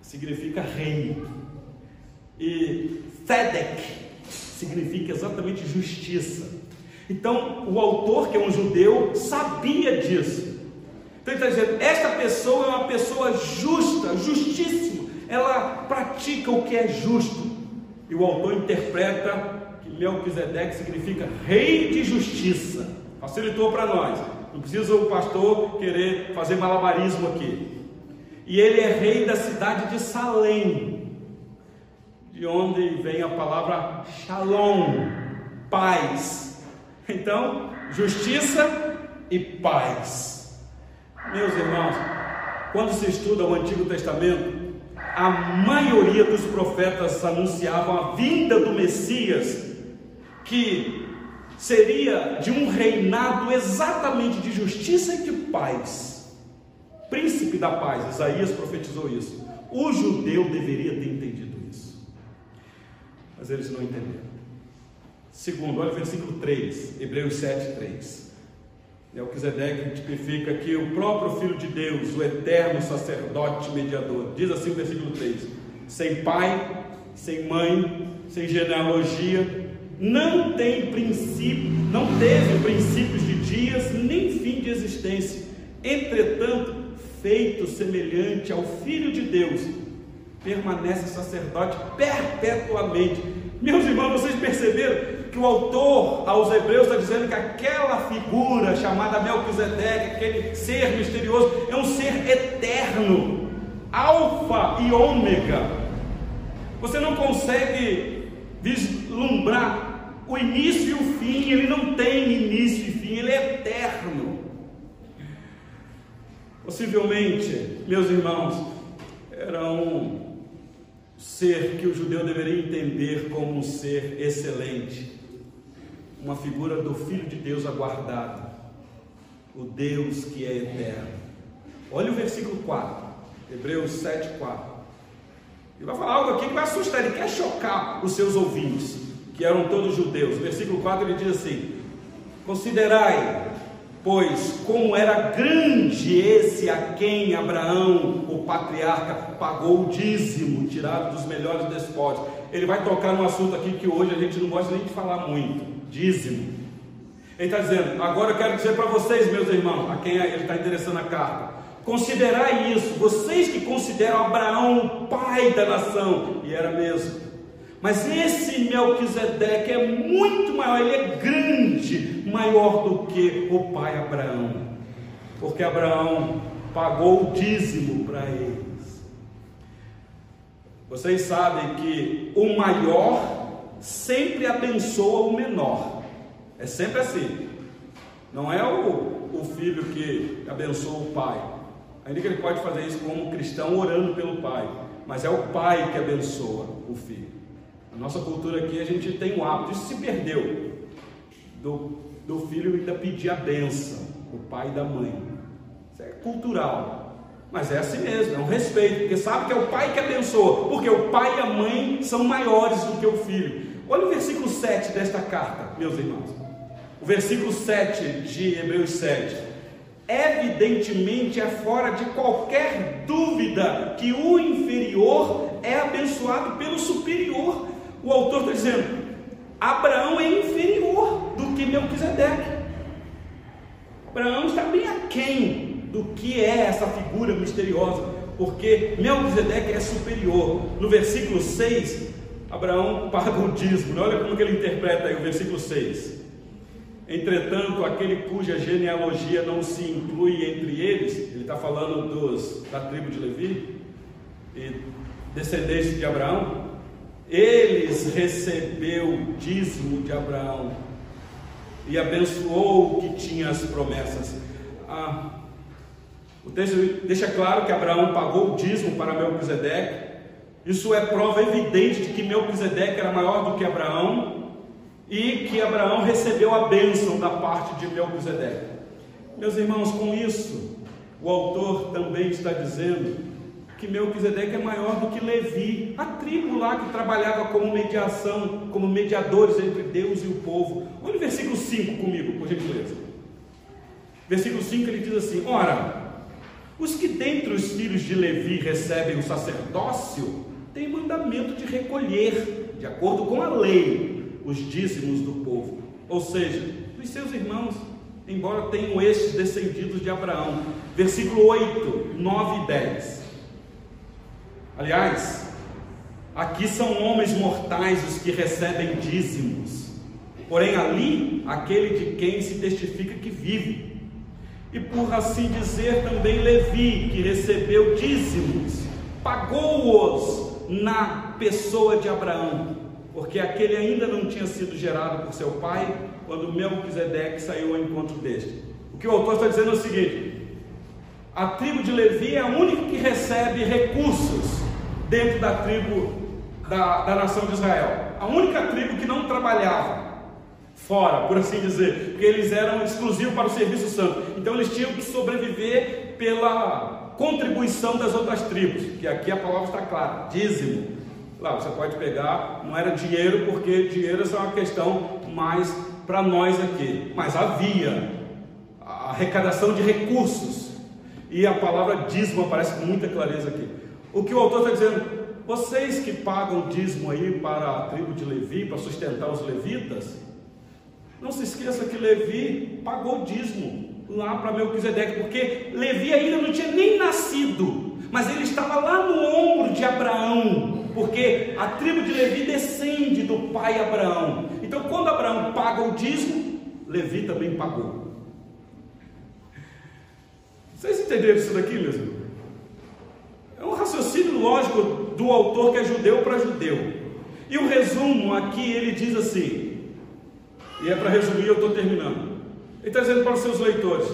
significa rei, e Tzedek significa exatamente justiça. Então o autor, que é um judeu, sabia disso. Então ele está dizendo, esta pessoa é uma pessoa justa, justíssima, ela pratica o que é justo. E o autor interpreta que Melquisedeque significa rei de justiça. Facilitou para nós. Não precisa o pastor querer fazer malabarismo aqui. E ele é rei da cidade de Salém, de onde vem a palavra Shalom, paz. Então, justiça e paz. Meus irmãos, quando se estuda o Antigo Testamento, a maioria dos profetas anunciavam a vinda do Messias, que seria de um reinado exatamente de justiça e de paz, príncipe da paz. Isaías profetizou isso. O judeu deveria ter entendido isso, mas eles não entenderam. Segundo, olha o versículo três, Hebreus sete, três. Melquisedeque tipifica que o próprio Filho de Deus, o eterno sacerdote mediador, diz assim o versículo três: sem pai, sem mãe, sem genealogia, não tem princípio, não teve princípios de dias, nem fim de existência, entretanto, feito semelhante ao Filho de Deus, permanece sacerdote perpetuamente. Meus irmãos, vocês perceberam que o autor aos Hebreus está dizendo que aquela figura chamada Melquisedeque, aquele ser misterioso, é um ser eterno, alfa e ômega. Você não consegue vislumbrar o início e o fim, ele não tem início e fim, ele é eterno. Possivelmente, meus irmãos, era um ser que o judeu deveria entender como um ser excelente, uma figura do Filho de Deus aguardado, o Deus que é eterno. Olha o versículo quatro, Hebreus sete, quatro. Ele vai falar algo aqui que vai assustar, ele quer chocar os seus ouvintes, que eram todos judeus. Versículo quatro, ele diz assim: considerai, pois, como era grande esse a quem Abraão, o patriarca, pagou o dízimo, tirado dos melhores despóticos. Ele vai tocar num assunto aqui que hoje a gente não gosta nem de falar muito, dízimo. Ele está dizendo, agora eu quero dizer para vocês, meus irmãos, a quem ele está endereçando a carta: considerai isso, vocês que consideram Abraão o pai da nação, e era mesmo, mas esse Melquisedeque é muito maior, ele é grande, maior do que o pai Abraão, porque Abraão pagou o dízimo para eles. Vocês sabem que o maior sempre abençoa o menor, é sempre assim, não é o, o filho que abençoa o pai, ainda que ele pode fazer isso como cristão orando pelo pai, mas é o pai que abençoa o filho. A nossa cultura aqui, a gente tem um hábito, isso se perdeu, do, do filho ainda pedir a bênção, o pai e da mãe. Isso é cultural, mas é assim mesmo, é um respeito, porque sabe que é o pai que abençoa, porque o pai e a mãe são maiores do que o filho. Olha o versículo sete desta carta, meus irmãos, o versículo sete de Hebreus sete. Evidentemente é fora de qualquer dúvida que o inferior é abençoado pelo superior. O autor está dizendo, Abraão é inferior do que Melquisedeque. Abraão está bem aquém do que é essa figura misteriosa, porque Melquisedeque é superior. No versículo seis, Abraão paga o dízimo. Olha como que ele interpreta aí o versículo seis: entretanto, aquele cuja genealogia não se inclui entre eles, ele está falando dos, da tribo de Levi e descendência de Abraão, eles recebeu o dízimo de Abraão e abençoou o que tinha as promessas. Ah, o texto deixa claro que Abraão pagou o dízimo para Melquisedeque. Isso é prova evidente de que Melquisedeque era maior do que Abraão e que Abraão recebeu a bênção da parte de Melquisedeque. Meus irmãos, com isso, o autor também está dizendo que Melquisedeque é maior do que Levi, a tribo lá que trabalhava como mediação, como mediadores entre Deus e o povo. Olha o versículo cinco comigo, por gentileza. Versículo cinco, ele diz assim: ora, os que dentre os filhos de Levi recebem o sacerdócio têm mandamento de recolher, de acordo com a lei, os dízimos do povo, ou seja, dos seus irmãos, embora tenham estes descendidos de Abraão. Versículo oito, nove e dez. Aliás, aqui são homens mortais os que recebem dízimos, porém ali, aquele de quem se testifica que vive, e por assim dizer também Levi, que recebeu dízimos, pagou-os na pessoa de Abraão, porque aquele ainda não tinha sido gerado por seu pai, quando Melquisedeque saiu ao encontro deste. O que o autor está dizendo é o seguinte: a tribo de Levi é a única que recebe recursos dentro da tribo da, da nação de Israel. A única tribo que não trabalhava fora, por assim dizer, porque eles eram exclusivos para o serviço santo. Então eles tinham que sobreviver pela contribuição das outras tribos, que aqui a palavra está clara, dízimo. Lá você pode pegar, não era dinheiro, porque dinheiro é uma questão mais para nós aqui, mas havia a arrecadação de recursos, e a palavra dízimo aparece com muita clareza aqui. O que o autor está dizendo? Vocês que pagam dízimo aí para a tribo de Levi, para sustentar os levitas, não se esqueça que Levi pagou dízimo lá para Melquisedeque, porque Levi ainda não tinha nem nascido, mas ele estava lá no ombro de Abraão, porque a tribo de Levi descende do pai Abraão. Então quando Abraão paga o dízimo, Levi também pagou. Vocês entenderam isso daqui mesmo? É um raciocínio lógico do autor que é judeu para judeu. E o resumo aqui, ele diz assim, e é para resumir, eu estou terminando. Ele está dizendo para os seus leitores: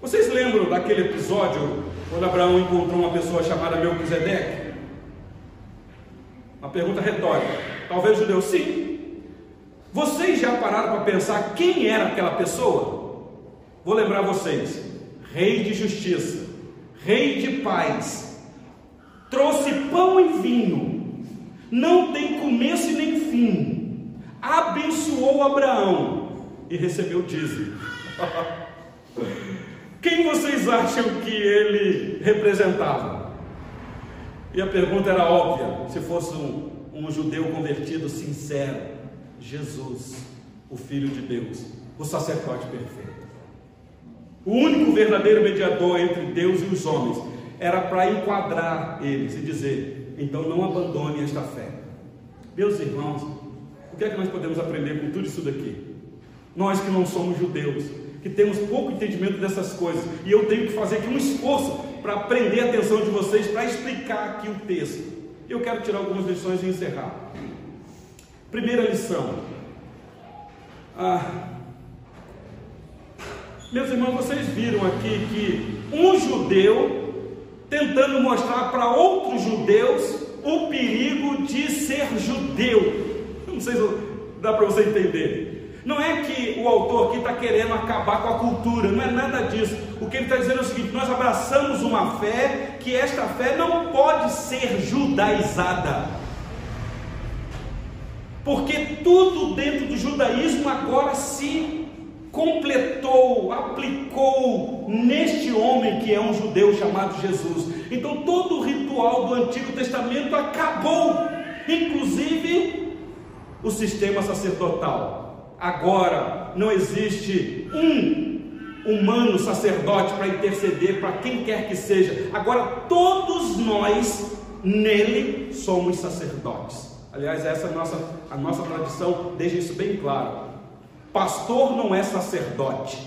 vocês lembram daquele episódio quando Abraão encontrou uma pessoa chamada Melquisedeque? Uma pergunta retórica. Talvez o judeu, sim. Vocês já pararam para pensar quem era aquela pessoa? Vou lembrar vocês: rei de justiça, rei de paz, trouxe pão e vinho, não tem começo e nem fim, abençoou Abraão e recebeu dízimo. Quem vocês acham que ele representava? E a pergunta era óbvia, se fosse um, um judeu convertido sincero: Jesus, o Filho de Deus, o sacerdote perfeito, o único verdadeiro mediador entre Deus e os homens. Era para enquadrar eles e dizer: então não abandone esta fé. Meus irmãos, o que é que nós podemos aprender com tudo isso daqui? Nós que não somos judeus, que temos pouco entendimento dessas coisas, e eu tenho que fazer aqui um esforço para prender a atenção de vocês, para explicar aqui o texto. Eu quero tirar algumas lições e encerrar. Primeira lição. Ah, meus irmãos, vocês viram aqui que um judeu tentando mostrar para outros judeus o perigo de ser judeu. Não sei se dá para você entender. Não é que o autor aqui está querendo acabar com a cultura, não é nada disso. O que ele está dizendo é o seguinte: nós abraçamos uma fé, que esta fé não pode ser judaizada, porque tudo dentro do judaísmo agora se completou, aplicou neste homem que é um judeu chamado Jesus. Então todo o ritual do Antigo Testamento acabou, inclusive o sistema sacerdotal. Agora não existe um humano sacerdote para interceder para quem quer que seja. Agora todos nós nele somos sacerdotes. Aliás, essa é a nossa, a nossa tradição, deixa isso bem claro. Pastor não é sacerdote,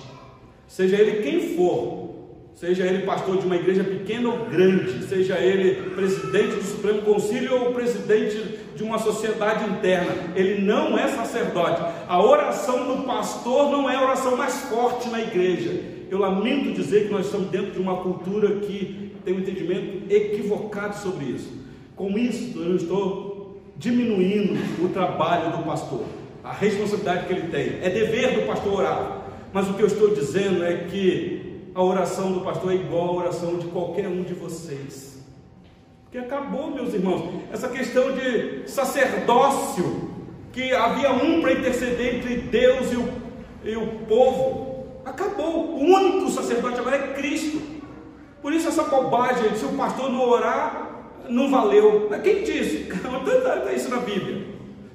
seja ele quem for, seja ele pastor de uma igreja pequena ou grande, seja ele presidente do Supremo Concílio ou presidente de uma sociedade interna, ele não é sacerdote. A oração do pastor não é a oração mais forte na igreja. Eu lamento dizer que nós estamos dentro de uma cultura que tem um entendimento equivocado sobre isso. Com isso, eu estou diminuindo o trabalho do pastor, a responsabilidade que ele tem. É dever do pastor orar, mas o que eu estou dizendo é que a oração do pastor é igual à oração de qualquer um de vocês. Porque acabou, meus irmãos, essa questão de sacerdócio, que havia um para interceder entre Deus e o, e o povo. Acabou. O único sacerdote agora é Cristo. Por isso essa bobagem de se o pastor não orar, não valeu. Mas quem disse? Não isso na Bíblia.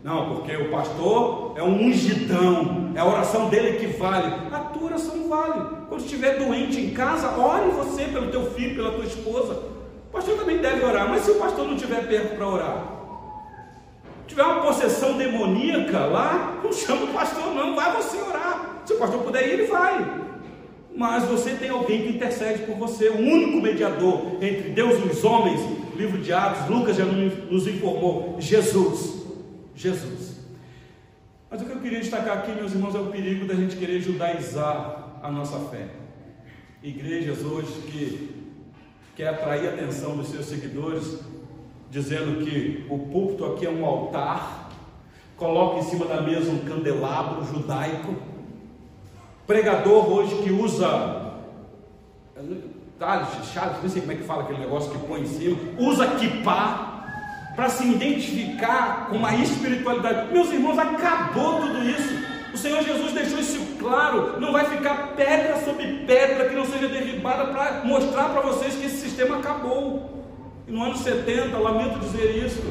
Não, porque o pastor é um ungidão, é a oração dele que vale. A tua oração vale. Quando estiver doente em casa, ore você pelo teu filho, pela tua esposa. O pastor também deve orar, mas se o pastor não estiver perto para orar, tiver uma possessão demoníaca lá, não chama o pastor não, vai você orar. Se o pastor puder ir, ele vai. Mas você tem alguém que intercede por você, o único mediador entre Deus e os homens. Livro de Atos, Lucas já nos informou: Jesus, Jesus. Mas o que eu queria destacar aqui, meus irmãos, é o perigo da gente querer judaizar a nossa fé. Igrejas hoje que quer atrair a atenção dos seus seguidores dizendo que o púlpito aqui é um altar, coloca em cima da mesa um candelabro judaico, pregador hoje que usa Charles, não sei como é que fala aquele negócio que põe em cima, usa kippah para se identificar com uma espiritualidade. Meus irmãos, acabou tudo isso. O Senhor Jesus deixou isso claro. Não vai ficar pedra sobre pedra que não seja derribada para mostrar para vocês que esse sistema acabou. E no ano setenta, lamento dizer isso,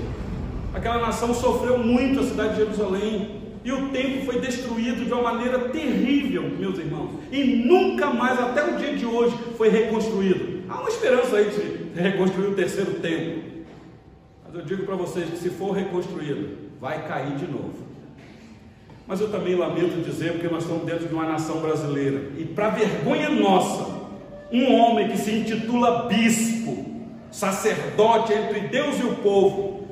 aquela nação sofreu muito, a cidade de Jerusalém, e o templo foi destruído de uma maneira terrível, meus irmãos, e nunca mais, até o dia de hoje, foi reconstruído. Há uma esperança aí de reconstruir o terceiro templo, mas eu digo para vocês que se for reconstruído, vai cair de novo. Mas eu também lamento dizer, porque nós estamos dentro de uma nação brasileira, e para vergonha nossa, um homem que se intitula bispo, sacerdote entre Deus e o povo,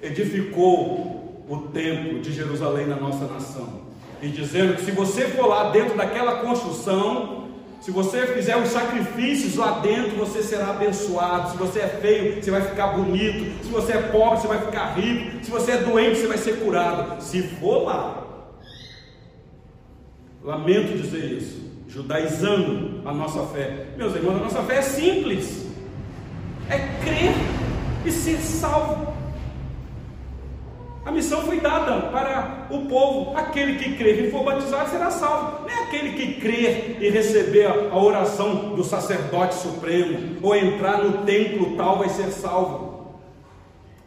edificou o templo de Jerusalém na nossa nação, e dizendo que se você for lá dentro daquela construção, se você fizer os sacrifícios lá dentro, você será abençoado. Se você é feio, você vai ficar bonito. Se você é pobre, você vai ficar rico. Se você é doente, você vai ser curado, se for lá. Lamento dizer isso, judaizando a nossa fé. Meus irmãos, a nossa fé é simples, é crer e ser salvo. A missão foi dada para o povo: aquele que crer e for batizado será salvo. Não é aquele que crer e receber a oração do sacerdote supremo, ou entrar no templo tal, vai ser salvo.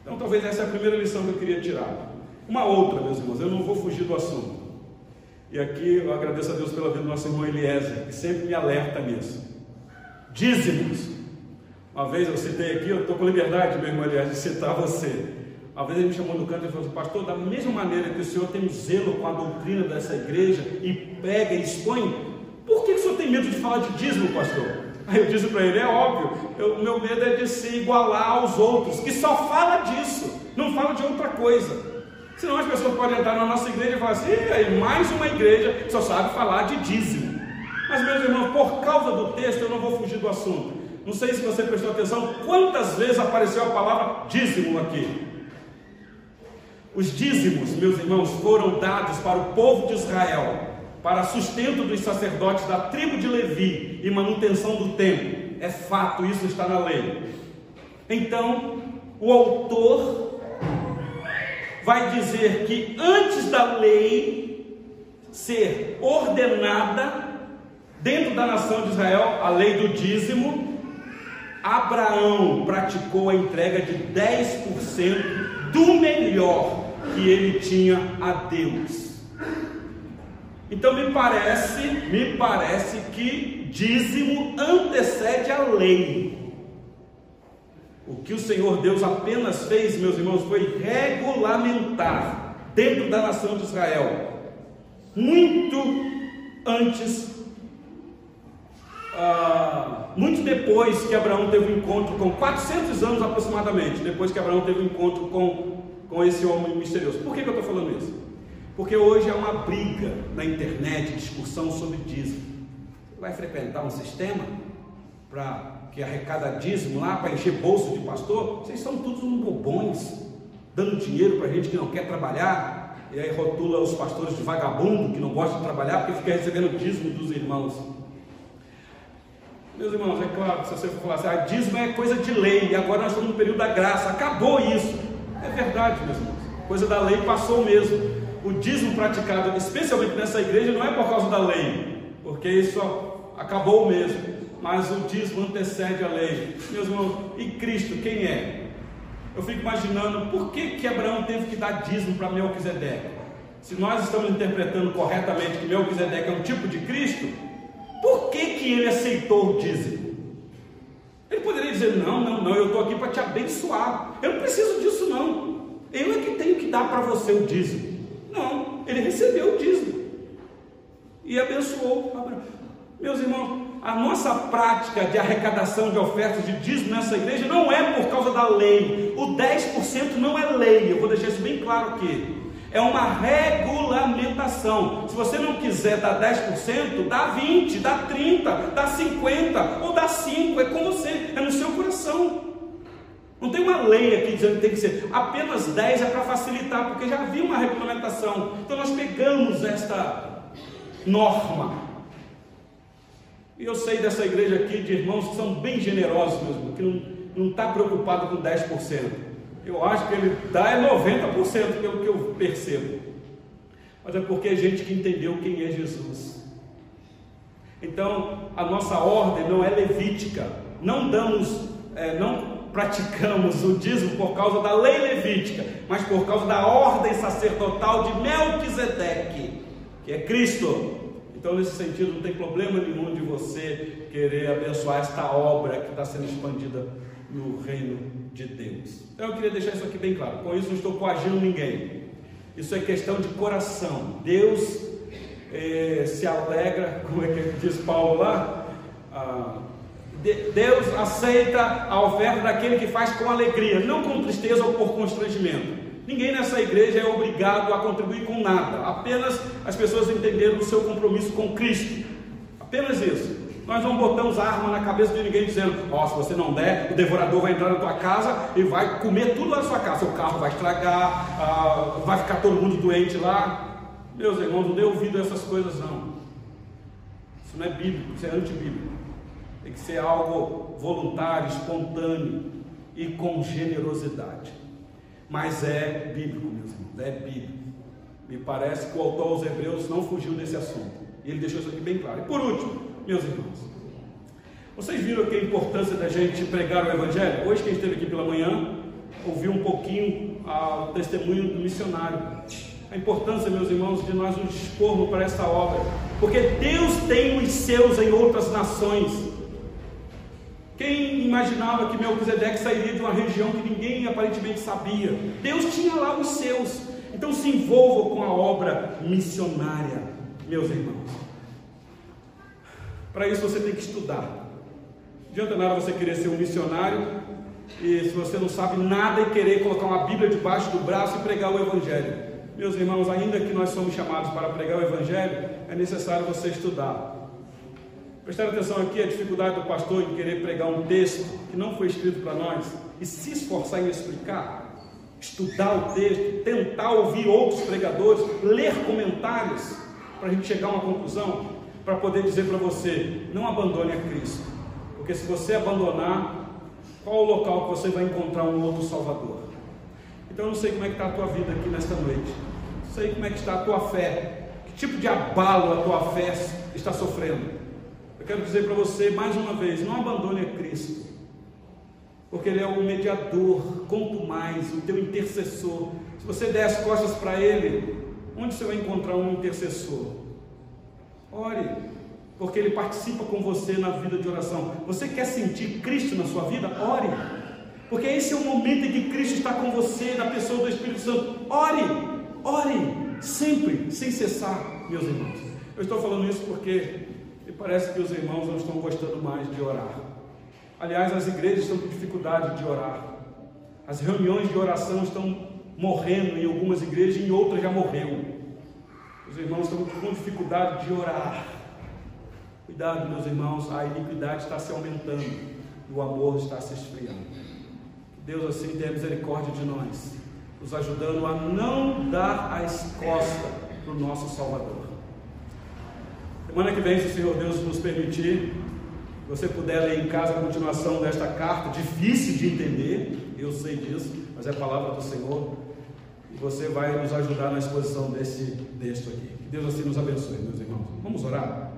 Então talvez essa é a primeira lição que eu queria tirar. Uma outra, meus irmãos, eu não vou fugir do assunto, e aqui eu agradeço a Deus pela vida do nosso irmão Eliezer, que sempre me alerta nisso. Dízimos. Uma vez eu citei aqui, eu estou com liberdade, meu irmão Eliezer, de citar você. Uma vez ele me chamou no canto e falou assim: pastor, da mesma maneira que o senhor tem zelo com a doutrina dessa igreja e pega e expõe, por que o senhor tem medo de falar de dízimo, pastor? Aí eu disse para ele: é óbvio, o meu medo é de se igualar aos outros, que só fala disso, não fala de outra coisa. Senão as pessoas podem entrar na nossa igreja e falar assim: e mais uma igreja que só sabe falar de dízimo. Mas, meus irmãos, por causa do texto, eu não vou fugir do assunto. Não sei se você prestou atenção quantas vezes apareceu a palavra dízimo aqui. Os dízimos, meus irmãos, foram dados para o povo de Israel, para sustento dos sacerdotes da tribo de Levi e manutenção do templo. É fato, isso está na lei. Então, o autor vai dizer que antes da lei ser ordenada dentro da nação de Israel, a lei do dízimo, Abraão praticou a entrega de dez por cento do melhor que ele tinha a Deus. Então me parece, me parece que dízimo antecede a lei. O que o Senhor Deus apenas fez, meus irmãos, foi regulamentar dentro da nação de Israel, muito antes, ah, muito depois que Abraão teve um encontro com, quatrocentos anos aproximadamente, depois que Abraão teve um encontro com com esse homem misterioso. Por que que eu estou falando isso? Porque hoje há uma briga na internet, discussão sobre dízimo. Você vai frequentar um sistema para que arrecada dízimo lá, para encher bolso de pastor? Vocês são todos uns bobões, dando dinheiro para gente que não quer trabalhar, e aí rotula os pastores de vagabundo, que não gosta de trabalhar, porque fica recebendo dízimo dos irmãos. Meus irmãos, é claro que se você for falar assim: ah, dízimo é coisa de lei, e agora nós estamos no período da graça, acabou isso. É verdade, meus irmãos, coisa da lei passou mesmo. O dízimo praticado, especialmente nessa igreja, não é por causa da lei, porque isso acabou mesmo, mas o dízimo antecede a lei. Meus irmãos, e Cristo quem é? Eu fico imaginando por que que Abraão teve que dar dízimo para Melquisedeque. Se nós estamos interpretando corretamente que Melquisedeque é um tipo de Cristo, por que que ele aceitou o dízimo? Ele poderia dizer: não, não, não, eu estou aqui para te abençoar, eu não preciso disso não, eu é que tenho que dar para você o dízimo. Não, ele recebeu o dízimo e abençoou Abraão. Meus irmãos, a nossa prática de arrecadação de ofertas de dízimo nessa igreja não é por causa da lei. O dez por cento não é lei, eu vou deixar isso bem claro aqui, é uma regulamentação. Se você não quiser dar dez por cento, dá vinte por cento, dá trinta por cento, dá cinquenta por cento, ou dá cinco por cento, é como você, é no seu coração. Não tem uma lei aqui dizendo que tem que ser apenas dez, é para facilitar, porque já havia uma regulamentação. Então nós pegamos esta norma. E eu sei dessa igreja aqui de irmãos que são bem generosos mesmo, que não está preocupado com dez por cento. Eu acho que ele dá é noventa por cento, pelo que eu percebo. Mas é porque é gente que entendeu quem é Jesus. Então a nossa ordem não é levítica. Não damos, é, não praticamos o dízimo por causa da lei levítica, mas por causa da ordem sacerdotal de Melquisedeque, que é Cristo. Então, nesse sentido, não tem problema nenhum de você querer abençoar esta obra que está sendo expandida no reino de Deus. Então, eu queria deixar isso aqui bem claro. Com isso, não estou coagindo ninguém. Isso é questão de coração. Deus eh, se alegra, como é que diz Paulo lá? Ah, Deus aceita a oferta daquele que faz com alegria, não com tristeza ou por constrangimento. Ninguém nessa igreja é obrigado a contribuir com nada, apenas as pessoas entenderam o seu compromisso com Cristo, apenas isso. Nós não botamos arma na cabeça de ninguém dizendo: ó, oh, se você não der, o devorador vai entrar na tua casa e vai comer tudo lá na sua casa, seu carro vai estragar, ah, vai ficar todo mundo doente lá. Meus irmãos, não dê ouvido a essas coisas não, isso não é bíblico, isso é antibíblico. Tem que ser algo voluntário, espontâneo e com generosidade. Mas é bíblico, meus irmãos, é bíblico. Me parece que o autor aos Hebreus não fugiu desse assunto. E ele deixou isso aqui bem claro. E por último, meus irmãos, vocês viram que a importância da gente pregar o Evangelho? Hoje, quem esteve aqui pela manhã, ouviu um pouquinho o testemunho do missionário. A importância, meus irmãos, de nós nos expormos para essa obra. Porque Deus tem os seus em outras nações. Quem imaginava que Melquisedeque sairia de uma região que ninguém aparentemente sabia? Deus tinha lá os seus. Então se envolvam com a obra missionária, meus irmãos. Para isso você tem que estudar. Não adianta nada você querer ser um missionário e se você não sabe nada e querer colocar uma Bíblia debaixo do braço e pregar o Evangelho. Meus irmãos, ainda que nós somos chamados para pregar o Evangelho, é necessário você estudar. Prestar atenção aqui à dificuldade do pastor em querer pregar um texto que não foi escrito para nós e se esforçar em explicar, estudar o texto, tentar ouvir outros pregadores, ler comentários para a gente chegar a uma conclusão, para poder dizer para você: não abandone a Cristo, porque se você abandonar, qual o local que você vai encontrar um outro Salvador? Então eu não sei como é que está a tua vida aqui nesta noite, não sei como é que está a tua fé, que tipo de abalo a tua fé está sofrendo. Eu quero dizer para você mais uma vez: não abandone a Cristo, porque Ele é o mediador, quanto mais o teu intercessor. Se você der as costas para Ele, onde você vai encontrar um intercessor? Ore, porque Ele participa com você na vida de oração. Você quer sentir Cristo na sua vida? Ore, porque esse é o momento em que Cristo está com você, na pessoa do Espírito Santo. Ore, ore, sempre, sem cessar, meus irmãos. Eu estou falando isso porque e parece que os irmãos não estão gostando mais de orar. Aliás, as igrejas estão com dificuldade de orar. As reuniões de oração estão morrendo em algumas igrejas e em outras já morreu. Os irmãos estão com dificuldade de orar. Cuidado, meus irmãos, a iniquidade está se aumentando e o amor está se esfriando. Que Deus assim tenha misericórdia de nós, nos ajudando a não dar as costas para o nosso Salvador. Semana que vem, se o Senhor Deus nos permitir, você puder ler em casa a continuação desta carta, difícil de entender, eu sei disso, mas é a palavra do Senhor, e você vai nos ajudar na exposição desse texto aqui. Que Deus assim nos abençoe, meus irmãos. Vamos orar?